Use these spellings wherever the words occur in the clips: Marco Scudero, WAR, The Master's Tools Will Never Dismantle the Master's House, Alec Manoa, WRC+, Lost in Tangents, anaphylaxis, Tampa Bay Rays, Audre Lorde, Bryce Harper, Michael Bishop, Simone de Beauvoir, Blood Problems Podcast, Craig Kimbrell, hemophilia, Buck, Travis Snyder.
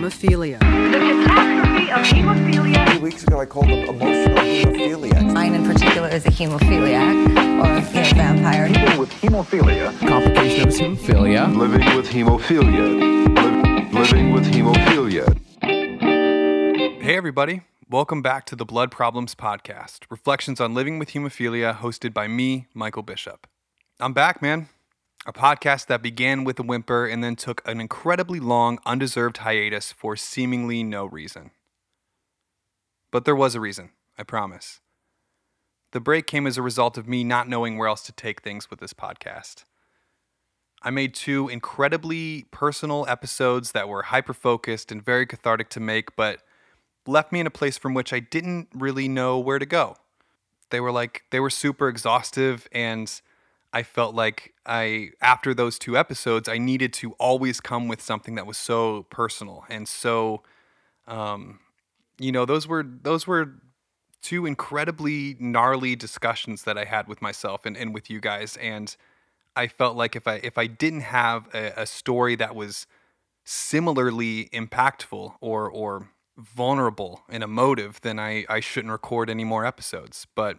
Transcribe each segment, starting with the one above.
hemophilia. The catastrophe of hemophilia. 2 weeks ago, I called them emotional hemophiliacs. Mine in particular is a hemophiliac or a vampire. Living with hemophilia. Complications of hemophilia. Living with hemophilia. Living with hemophilia. Hey, everybody. Welcome back to the Blood Problems Podcast, reflections on living with hemophilia, hosted by me, Michael Bishop. I'm back, man. A podcast that began with a whimper and then took an incredibly long, undeserved hiatus for seemingly no reason. But there was a reason, I promise. The break came as a result of me not knowing where else to take things with this podcast. I made 2 incredibly personal episodes that were hyper-focused and very cathartic to make, but left me in a place from which I didn't really know where to go. They were super exhaustive, and I felt like after those 2 episodes, I needed to always come with something that was so personal. And so, those were 2 incredibly gnarly discussions that I had with myself and with you guys. And I felt like if I didn't have a story that was similarly impactful or vulnerable and emotive, then I shouldn't record any more episodes. But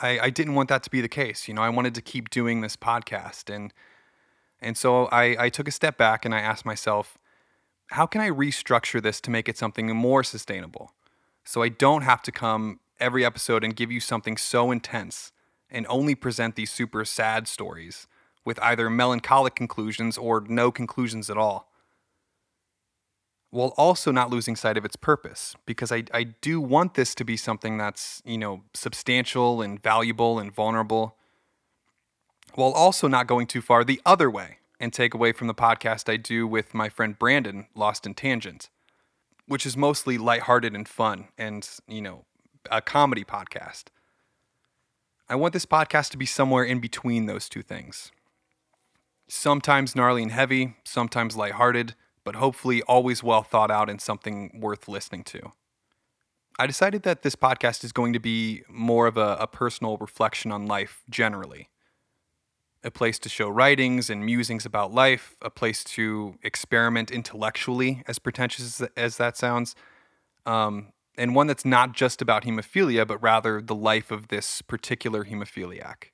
I didn't want that to be the case. I wanted to keep doing this podcast. And so I took a step back and I asked myself, how can I restructure this to make it something more sustainable? So I don't have to come every episode and give you something so intense and only present these super sad stories with either melancholic conclusions or no conclusions at all, while also not losing sight of its purpose, because I do want this to be something that's, substantial and valuable and vulnerable, while also not going too far the other way and take away from the podcast I do with my friend Brandon, Lost in Tangents, which is mostly lighthearted and fun and, a comedy podcast. I want this podcast to be somewhere in between those 2 things. Sometimes gnarly and heavy, sometimes lighthearted, but hopefully always well thought out and something worth listening to. I decided that this podcast is going to be more of a personal reflection on life generally. A place to show writings and musings about life, a place to experiment intellectually, as pretentious as that sounds, and one that's not just about hemophilia, but rather the life of this particular hemophiliac.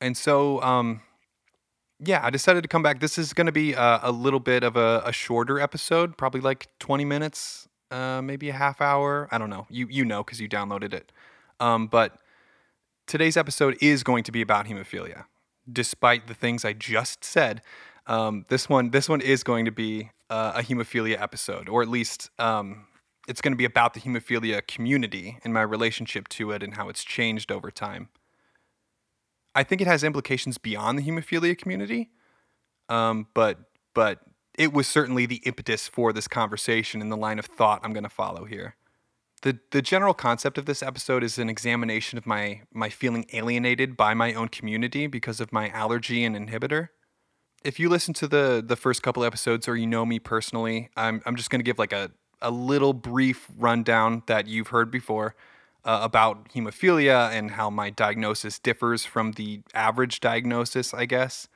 And so, I decided to come back. This is going to be a little bit of a shorter episode, probably like 20 minutes, maybe a half hour. I don't know. You know, because you downloaded it. But today's episode is going to be about hemophilia. Despite the things I just said, this one is going to be a hemophilia episode, or at least it's going to be about the hemophilia community and my relationship to it and how it's changed over time. I think it has implications beyond the hemophilia community, but it was certainly the impetus for this conversation and the line of thought I'm going to follow here. The general concept of this episode is an examination of my feeling alienated by my own community because of my allergy and inhibitor. If you listen to the first couple episodes or you know me personally, I'm just going to give like a little brief rundown that you've heard before. About hemophilia and how my diagnosis differs from the average diagnosis, I guess.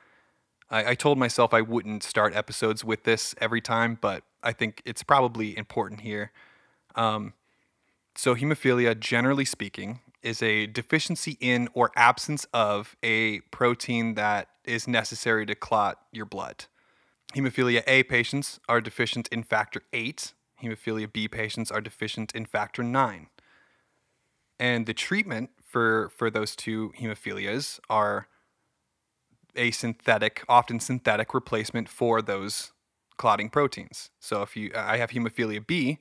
I told myself I wouldn't start episodes with this every time, but I think it's probably important here. So hemophilia, generally speaking, is a deficiency in or absence of a protein that is necessary to clot your blood. Hemophilia A patients are deficient in factor 8. Hemophilia B patients are deficient in factor 9. And the treatment for those 2 hemophilias are a often synthetic replacement for those clotting proteins. So I have hemophilia B,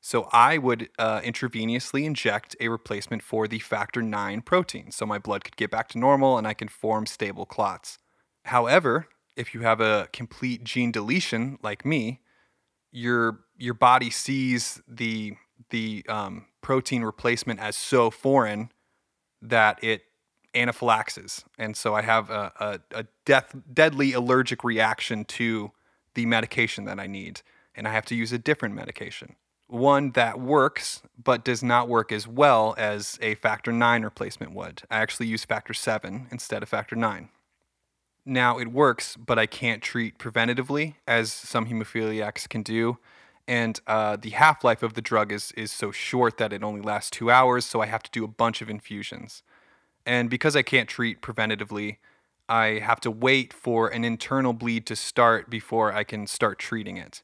so I would intravenously inject a replacement for the factor 9 protein, so my blood could get back to normal and I can form stable clots. However, if you have a complete gene deletion like me, your body sees the protein replacement as so foreign that it anaphylaxis. And so I have a deadly allergic reaction to the medication that I need. And I have to use a different medication. One that works, but does not work as well as a factor 9 replacement would. I actually use factor 7 instead of factor 9. Now it works, but I can't treat preventatively, as some hemophiliacs can do. And the half-life of the drug is so short that it only lasts 2 hours, so I have to do a bunch of infusions. And because I can't treat preventatively, I have to wait for an internal bleed to start before I can start treating it,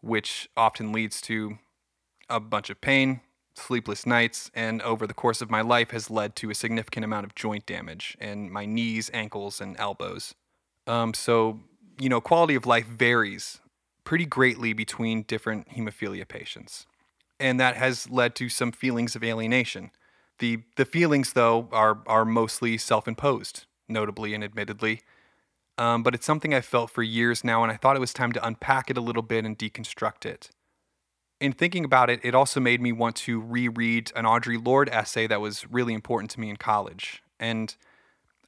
which often leads to a bunch of pain, sleepless nights, and over the course of my life has led to a significant amount of joint damage in my knees, ankles, and elbows. So, you know, quality of life varies pretty greatly between different hemophilia patients. And that has led to some feelings of alienation. The feelings, though, are mostly self-imposed, notably and admittedly. But it's something I felt for years now, and I thought it was time to unpack it a little bit and deconstruct it. In thinking about it, it also made me want to reread an Audre Lorde essay that was really important to me in college. And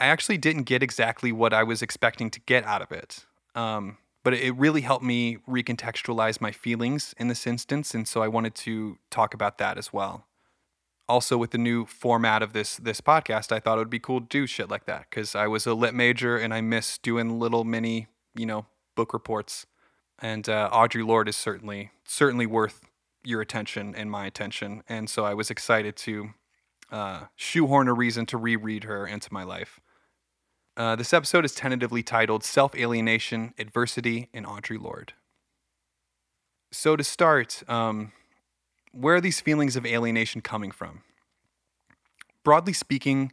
I actually didn't get exactly what I was expecting to get out of it. But it really helped me recontextualize my feelings in this instance, and so I wanted to talk about that as well. Also, with the new format of this podcast, I thought it would be cool to do shit like that, because I was a lit major, and I miss doing little mini, book reports. And Audre Lorde is certainly worth your attention and my attention, and so I was excited to shoehorn a reason to reread her into my life. This episode is tentatively titled Self-Alienation, Adversity, and Audre Lorde. So to start, where are these feelings of alienation coming from? Broadly speaking,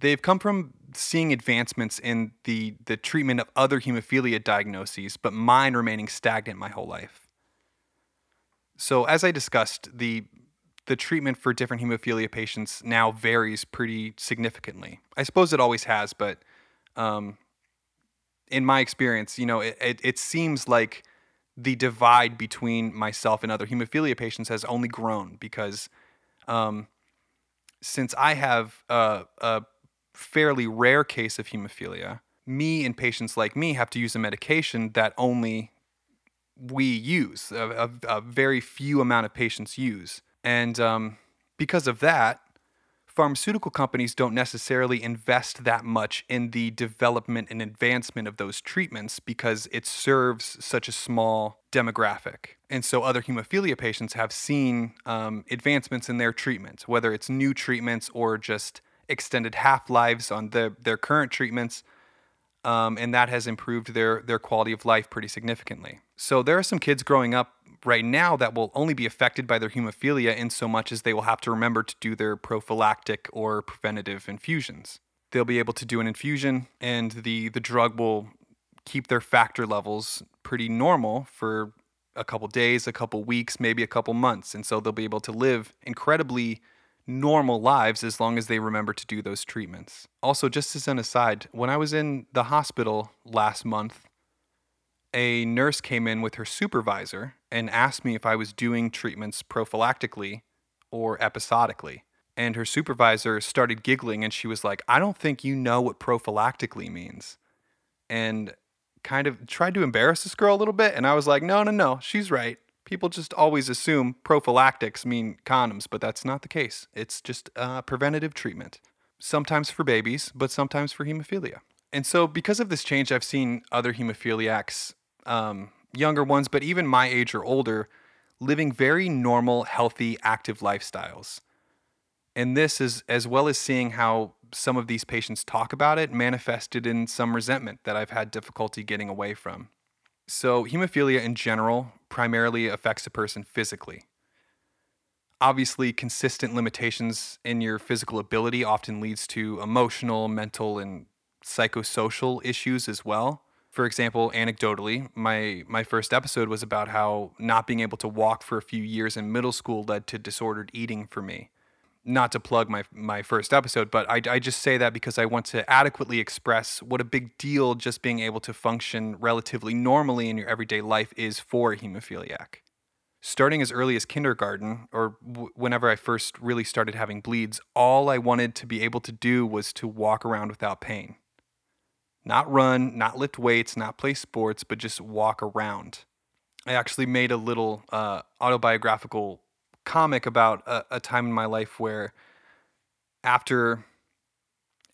they've come from seeing advancements in the treatment of other hemophilia diagnoses, but mine remaining stagnant my whole life. So as I discussed, the treatment for different hemophilia patients now varies pretty significantly. I suppose it always has, but in my experience, it seems like the divide between myself and other hemophilia patients has only grown because since I have a fairly rare case of hemophilia, me and patients like me have to use a medication that only we use, a very few amount of patients use. And because of that, pharmaceutical companies don't necessarily invest that much in the development and advancement of those treatments because it serves such a small demographic. And so other hemophilia patients have seen advancements in their treatment, whether it's new treatments or just extended half-lives on their current treatments. And that has improved their quality of life pretty significantly. So there are some kids growing up right now that will only be affected by their hemophilia in so much as they will have to remember to do their prophylactic or preventative infusions. They'll be able to do an infusion, and the drug will keep their factor levels pretty normal for a couple days, a couple weeks, maybe a couple months. And so they'll be able to live incredibly normal lives as long as they remember to do those treatments. Also, just as an aside, when I was in the hospital last month, a nurse came in with her supervisor and asked me if I was doing treatments prophylactically or episodically. And her supervisor started giggling and she was like, "I don't think you know what prophylactically means." And kind of tried to embarrass this girl a little bit. And I was like, no, she's right. People just always assume prophylactics mean condoms, but that's not the case. It's just preventative treatment, sometimes for babies, but sometimes for hemophilia. And so because of this change, I've seen other hemophiliacs, younger ones, but even my age or older, living very normal, healthy, active lifestyles. And this is, as well as seeing how some of these patients talk about it, manifested in some resentment that I've had difficulty getting away from. So hemophilia in general primarily affects a person physically. Obviously, consistent limitations in your physical ability often leads to emotional, mental, and psychosocial issues as well. For example, anecdotally, my first episode was about how not being able to walk for a few years in middle school led to disordered eating for me. Not to plug my first episode, but I just say that because I want to adequately express what a big deal just being able to function relatively normally in your everyday life is for a hemophiliac. Starting as early as kindergarten, or whenever I first really started having bleeds, all I wanted to be able to do was to walk around without pain. Not run, not lift weights, not play sports, but just walk around. I actually made a little autobiographical comic about a time in my life where after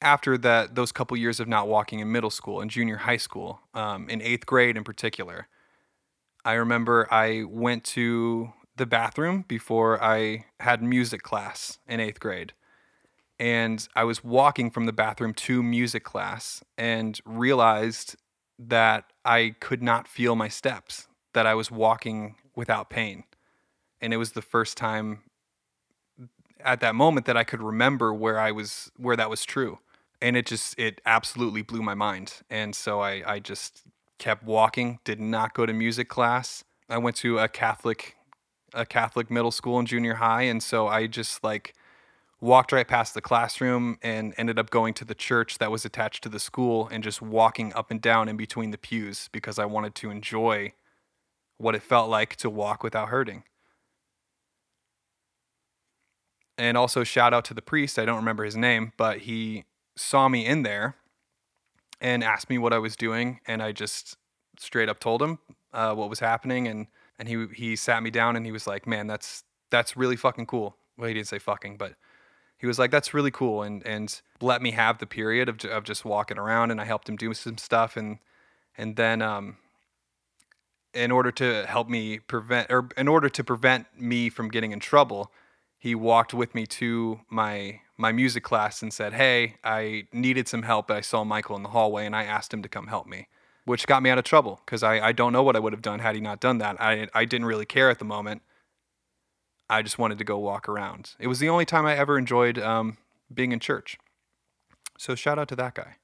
after that, those couple years of not walking in middle school and junior high school, in eighth grade in particular, I remember I went to the bathroom before I had music class in eighth grade. And I was walking from the bathroom to music class and realized that I could not feel my steps, that I was walking without pain. And it was the first time at that moment that I could remember where that was true. And it absolutely blew my mind. And so I just kept walking, did not go to music class. I went to a Catholic middle school and junior high. And so I just walked right past the classroom and ended up going to the church that was attached to the school and just walking up and down in between the pews because I wanted to enjoy what it felt like to walk without hurting. And also shout out to the priest. I don't remember his name, but he saw me in there and asked me what I was doing. And I just straight up told him what was happening. And he sat me down and he was like, man, that's really fucking cool. Well, he didn't say fucking, but he was like, that's really cool, and let me have the period of just walking around, and I helped him do some stuff, and then in order to prevent me from getting in trouble, he walked with me to my music class and said, hey, I needed some help. I saw Michael in the hallway, and I asked him to come help me, which got me out of trouble because I don't know what I would have done had he not done that. I didn't really care at the moment. I just wanted to go walk around. It was the only time I ever enjoyed being in church. So shout out to that guy.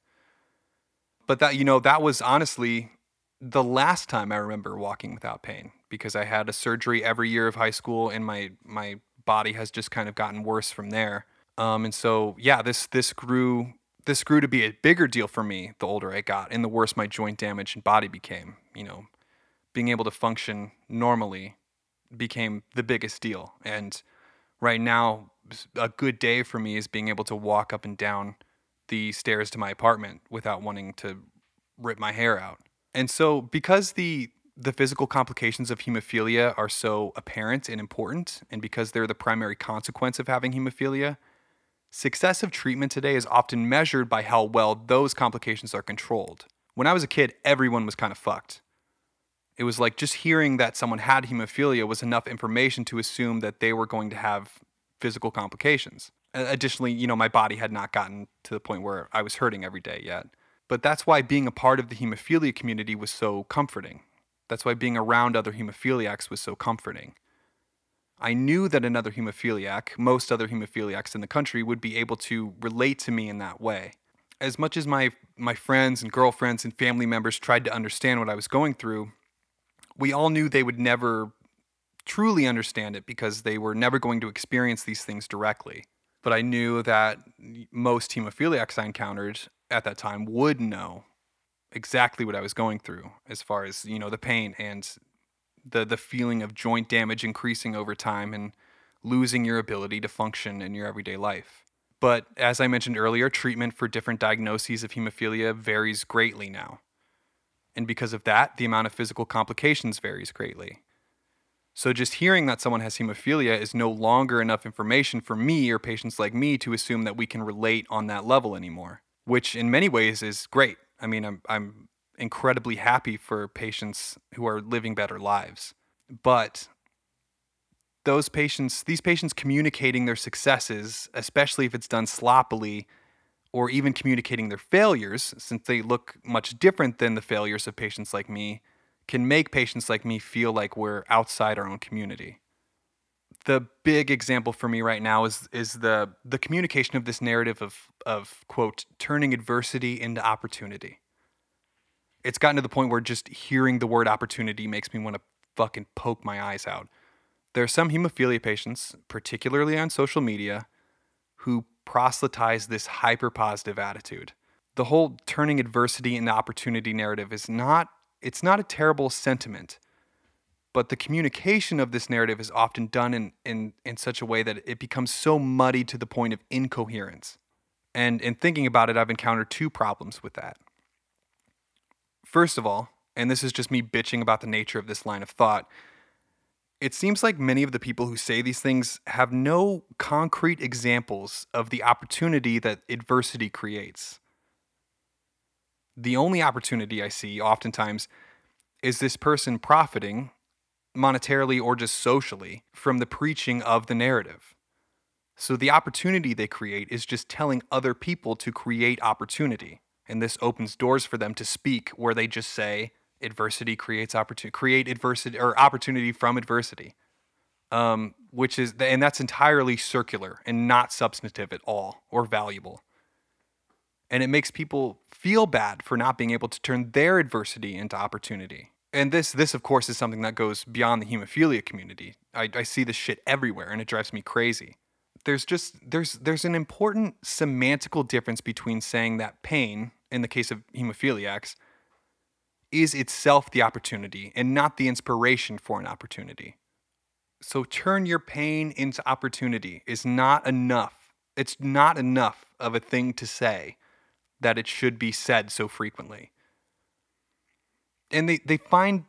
But that was honestly the last time I remember walking without pain, because I had a surgery every year of high school and my body has just kind of gotten worse from there. And so, yeah, this grew to be a bigger deal for me the older I got and the worse my joint damage and body became. Being able to function normally became the biggest deal. And right now, a good day for me is being able to walk up and down the stairs to my apartment without wanting to rip my hair out. And so because the physical complications of hemophilia are so apparent and important, and because they're the primary consequence of having hemophilia, success of treatment today is often measured by how well those complications are controlled. When I was a kid, everyone was kind of fucked. It was like just hearing that someone had hemophilia was enough information to assume that they were going to have physical complications. Additionally, my body had not gotten to the point where I was hurting every day yet. But that's why being a part of the hemophilia community was so comforting. That's why being around other hemophiliacs was so comforting. I knew that another hemophiliac, most other hemophiliacs in the country, would be able to relate to me in that way. As much as my friends and girlfriends and family members tried to understand what I was going through, we all knew they would never truly understand it because they were never going to experience these things directly. But I knew that most hemophiliacs I encountered at that time would know exactly what I was going through as far as, the pain and the feeling of joint damage increasing over time and losing your ability to function in your everyday life. But as I mentioned earlier, treatment for different diagnoses of hemophilia varies greatly now. And because of that, the amount of physical complications varies greatly. So just hearing that someone has hemophilia is no longer enough information for me or patients like me to assume that we can relate on that level anymore, which in many ways is great. I mean, I'm incredibly happy for patients who are living better lives. But these patients communicating their successes, especially if it's done sloppily, or even communicating their failures, since they look much different than the failures of patients like me, can make patients like me feel like we're outside our own community. The big example for me right now is the communication of this narrative of quote, turning adversity into opportunity. It's gotten to the point where just hearing the word opportunity makes me want to fucking poke my eyes out. There are some hemophilia patients, particularly on social media, who proselytize this hyper-positive attitude. The whole turning adversity into opportunity narrative it's not a terrible sentiment, but the communication of this narrative is often done in such a way that it becomes so muddy to the point of incoherence. And in thinking about it, I've encountered two problems with that. First of all, and this is just me bitching about the nature of this line of thought, It seems like many of the people who say these things have no concrete examples of the opportunity that adversity creates. The only opportunity I see oftentimes is this person profiting monetarily or just socially from the preaching of the narrative. So the opportunity they create is just telling other people to create opportunity. And this opens doors for them to speak where they just say, adversity creates opportunity, create adversity or opportunity from adversity, which is, and that's entirely circular and not substantive at all or valuable. And it makes people feel bad for not being able to turn their adversity into opportunity. And this of course is something that goes beyond the hemophilia community. I see this shit everywhere and it drives me crazy. There's an important semantical difference between saying that pain, in the case of hemophiliacs, is itself the opportunity and not the inspiration for an opportunity. So turn your pain into opportunity is not enough. It's not enough of a thing to say that it should be said so frequently. And they find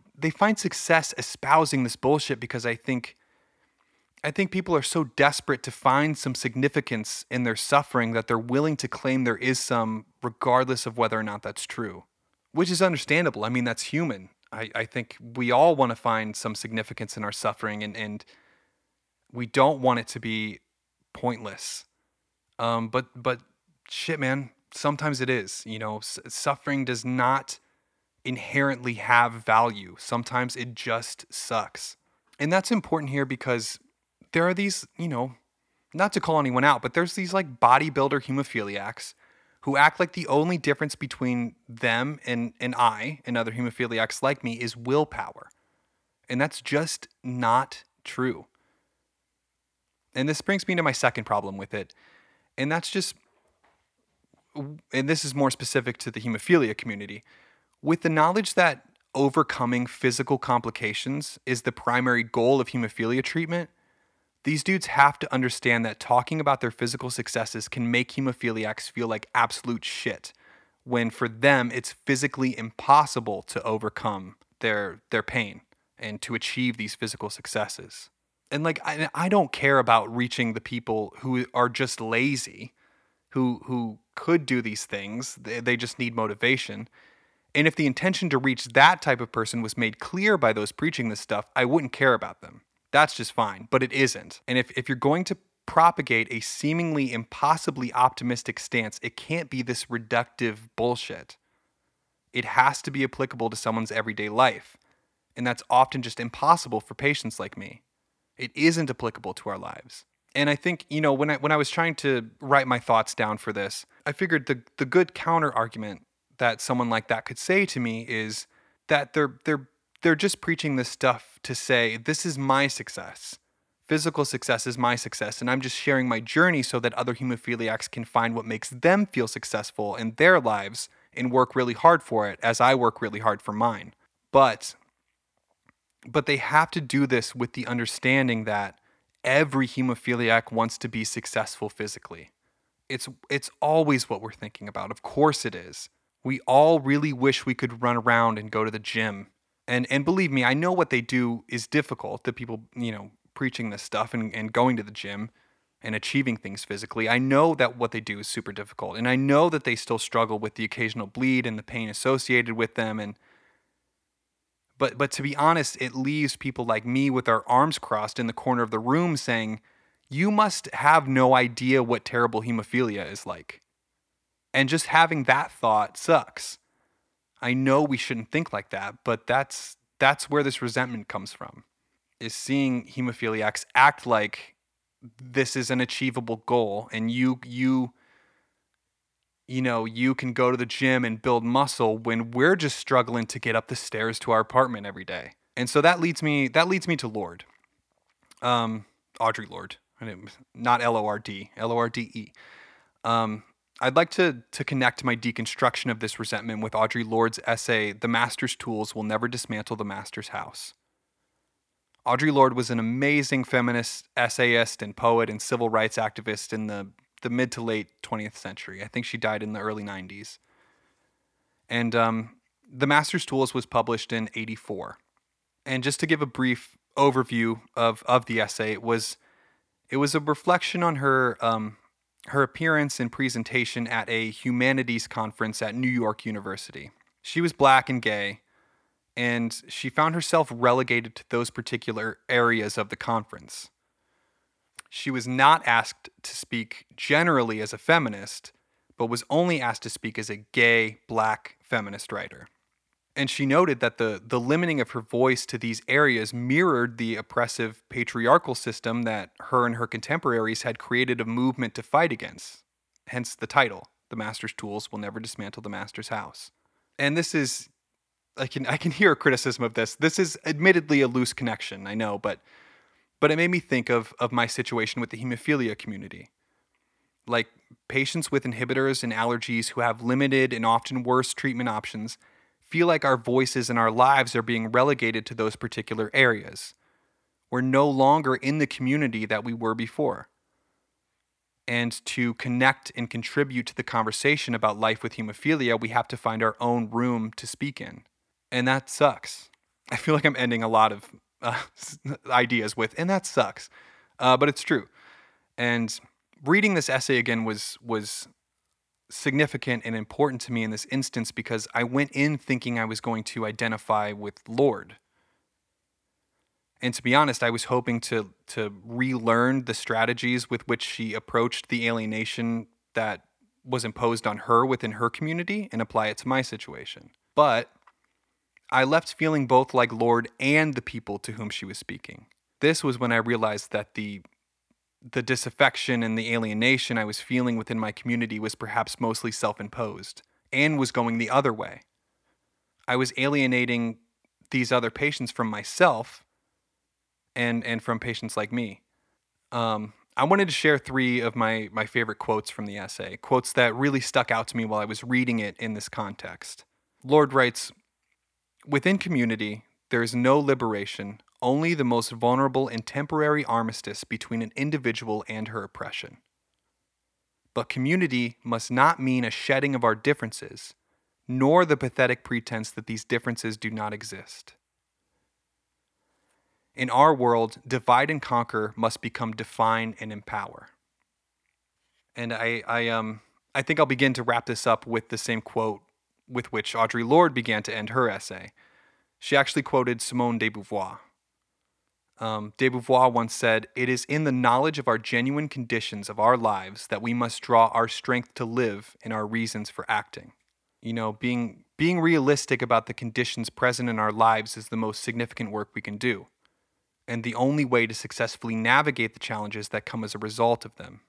success espousing this bullshit because I think people are so desperate to find some significance in their suffering that they're willing to claim there is some, regardless of whether or not that's true. Which is understandable. I mean, that's human. I think we all want to find some significance in our suffering, and we don't want it to be pointless. But shit, man, sometimes it is. You know, suffering does not inherently have value. Sometimes it just sucks. And that's important here because there are these, you know, not to call anyone out, but there's these like bodybuilder hemophiliacs who act like the only difference between them and I and other hemophiliacs like me is willpower. And that's just not true. And this brings me to my second problem with it. And that's just, and this is more specific to the hemophilia community, with the knowledge that overcoming physical complications is the primary goal of hemophilia treatment. These dudes have to understand that talking about their physical successes can make hemophiliacs feel like absolute shit, when for them it's physically impossible to overcome their pain and to achieve these physical successes. And like, I don't care about reaching the people who are just lazy, who could do these things. They just need motivation. And if the intention to reach that type of person was made clear by those preaching this stuff, I wouldn't care about them. That's just fine, but it isn't. And if you're going to propagate a seemingly impossibly optimistic stance, it can't be this reductive bullshit. It has to be applicable to someone's everyday life. And that's often just impossible for patients like me. It isn't applicable to our lives. And I think, you know, when I was trying to write my thoughts down for this, I figured the good counter argument that someone like that could say to me is that they're just preaching this stuff to say, this is my success. Physical success is my success. And I'm just sharing my journey so that other hemophiliacs can find what makes them feel successful in their lives and work really hard for it as I work really hard for mine. But they have to do this with the understanding that every hemophiliac wants to be successful physically. It's always what we're thinking about. Of course it is. We all really wish we could run around and go to the gym. And believe me, I know what they do is difficult, the people, you know, preaching this stuff and going to the gym and achieving things physically. I know that what they do is super difficult. And I know that they still struggle with the occasional bleed and the pain associated with them. But to be honest, it leaves people like me with our arms crossed in the corner of the room saying, you must have no idea what terrible hemophilia is like. And just having that thought sucks. I know we shouldn't think like that, but that's where this resentment comes from, is seeing hemophiliacs act like this is an achievable goal and you can go to the gym and build muscle when we're just struggling to get up the stairs to our apartment every day. And so that leads me to Lorde. Audre Lorde. Not L-O-R-D, L-O-R-D-E. I'd like to connect my deconstruction of this resentment with Audre Lorde's essay, The Master's Tools Will Never Dismantle the Master's House. Audre Lorde was an amazing feminist, essayist, and poet and civil rights activist in the mid to late 20th century. I think she died in the early 90s. And The Master's Tools was published in 1984. And just to give a brief overview of the essay, it was a reflection on her appearance and presentation at a humanities conference at New York University. She was black and gay, and she found herself relegated to those particular areas of the conference. She was not asked to speak generally as a feminist, but was only asked to speak as a gay, black feminist writer. And she noted that the limiting of her voice to these areas mirrored the oppressive patriarchal system that her and her contemporaries had created a movement to fight against. Hence the title, The Master's Tools Will Never Dismantle the Master's House. And this is, I can hear a criticism of this. This is admittedly a loose connection, I know, but it made me think of my situation with the hemophilia community. Like patients with inhibitors and allergies who have limited and often worse treatment options feel like our voices and our lives are being relegated to those particular areas. We're no longer in the community that we were before. And to connect and contribute to the conversation about life with hemophilia, we have to find our own room to speak in. And that sucks. I feel like I'm ending a lot of ideas with, and that sucks. But it's true. And reading this essay again was significant and important to me in this instance because I went in thinking I was going to identify with Lorde. And to be honest, I was hoping to relearn the strategies with which she approached the alienation that was imposed on her within her community and apply it to my situation. But I left feeling both like Lorde and the people to whom she was speaking. This was when I realized that the disaffection and the alienation I was feeling within my community was perhaps mostly self-imposed and was going the other way. I was alienating these other patients from myself and from patients like me. I wanted to share three of my favorite quotes from the essay, quotes that really stuck out to me while I was reading it in this context. Lorde writes, "Within community, there is no liberation, only the most vulnerable and temporary armistice between an individual and her oppression. But community must not mean a shedding of our differences, nor the pathetic pretense that these differences do not exist. In our world, divide and conquer must become define and empower." And I think I'll begin to wrap this up with the same quote with which Audre Lorde began to end her essay. She actually quoted Simone de Beauvoir. De Beauvoir once said, "It is in the knowledge of our genuine conditions of our lives that we must draw our strength to live and our reasons for acting." You know, being realistic about the conditions present in our lives is the most significant work we can do, and the only way to successfully navigate the challenges that come as a result of them.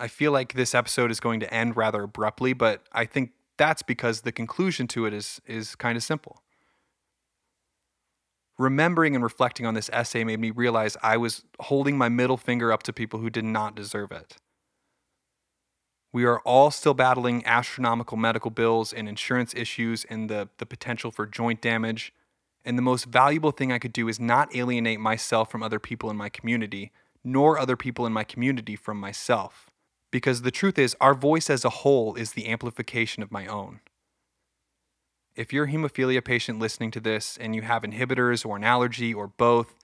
I feel like this episode is going to end rather abruptly, but I think that's because the conclusion to it is kind of simple. Remembering and reflecting on this essay made me realize I was holding my middle finger up to people who did not deserve it. We are all still battling astronomical medical bills and insurance issues and the potential for joint damage. And the most valuable thing I could do is not alienate myself from other people in my community, nor other people in my community from myself. Because the truth is, our voice as a whole is the amplification of my own. If you're a hemophilia patient listening to this and you have inhibitors or an allergy or both,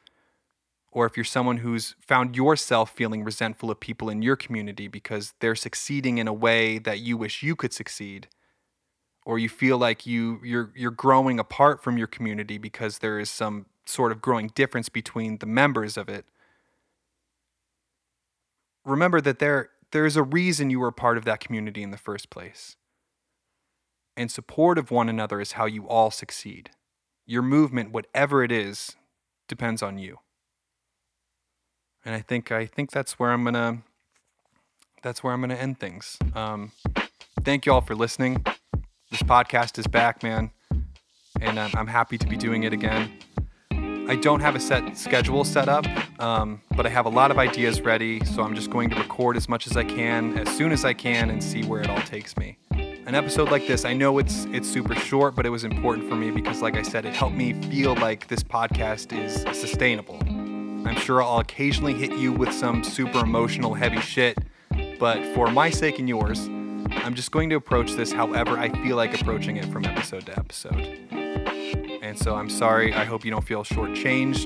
or if you're someone who's found yourself feeling resentful of people in your community because they're succeeding in a way that you wish you could succeed, or you feel like you're growing apart from your community because there is some sort of growing difference between the members of it, remember that there is a reason you were part of that community in the first place. And support of one another is how you all succeed. Your movement, whatever it is, depends on you. And I think that's where I'm gonna end things. Thank you all for listening. This podcast is back, man, and I'm happy to be doing it again. I don't have a set schedule set up, but I have a lot of ideas ready, so I'm just going to record as much as I can, as soon as I can, and see where it all takes me. An episode like this, I know it's super short, but it was important for me because, like I said, it helped me feel like this podcast is sustainable. I'm sure I'll occasionally hit you with some super emotional, heavy shit, but for my sake and yours, I'm just going to approach this however I feel like approaching it from episode to episode. And so I'm sorry. I hope you don't feel shortchanged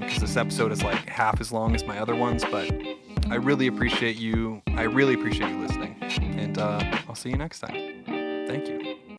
because this episode is like half as long as my other ones. But I really appreciate you. I really appreciate you listening. And I'll see you next time. Thank you.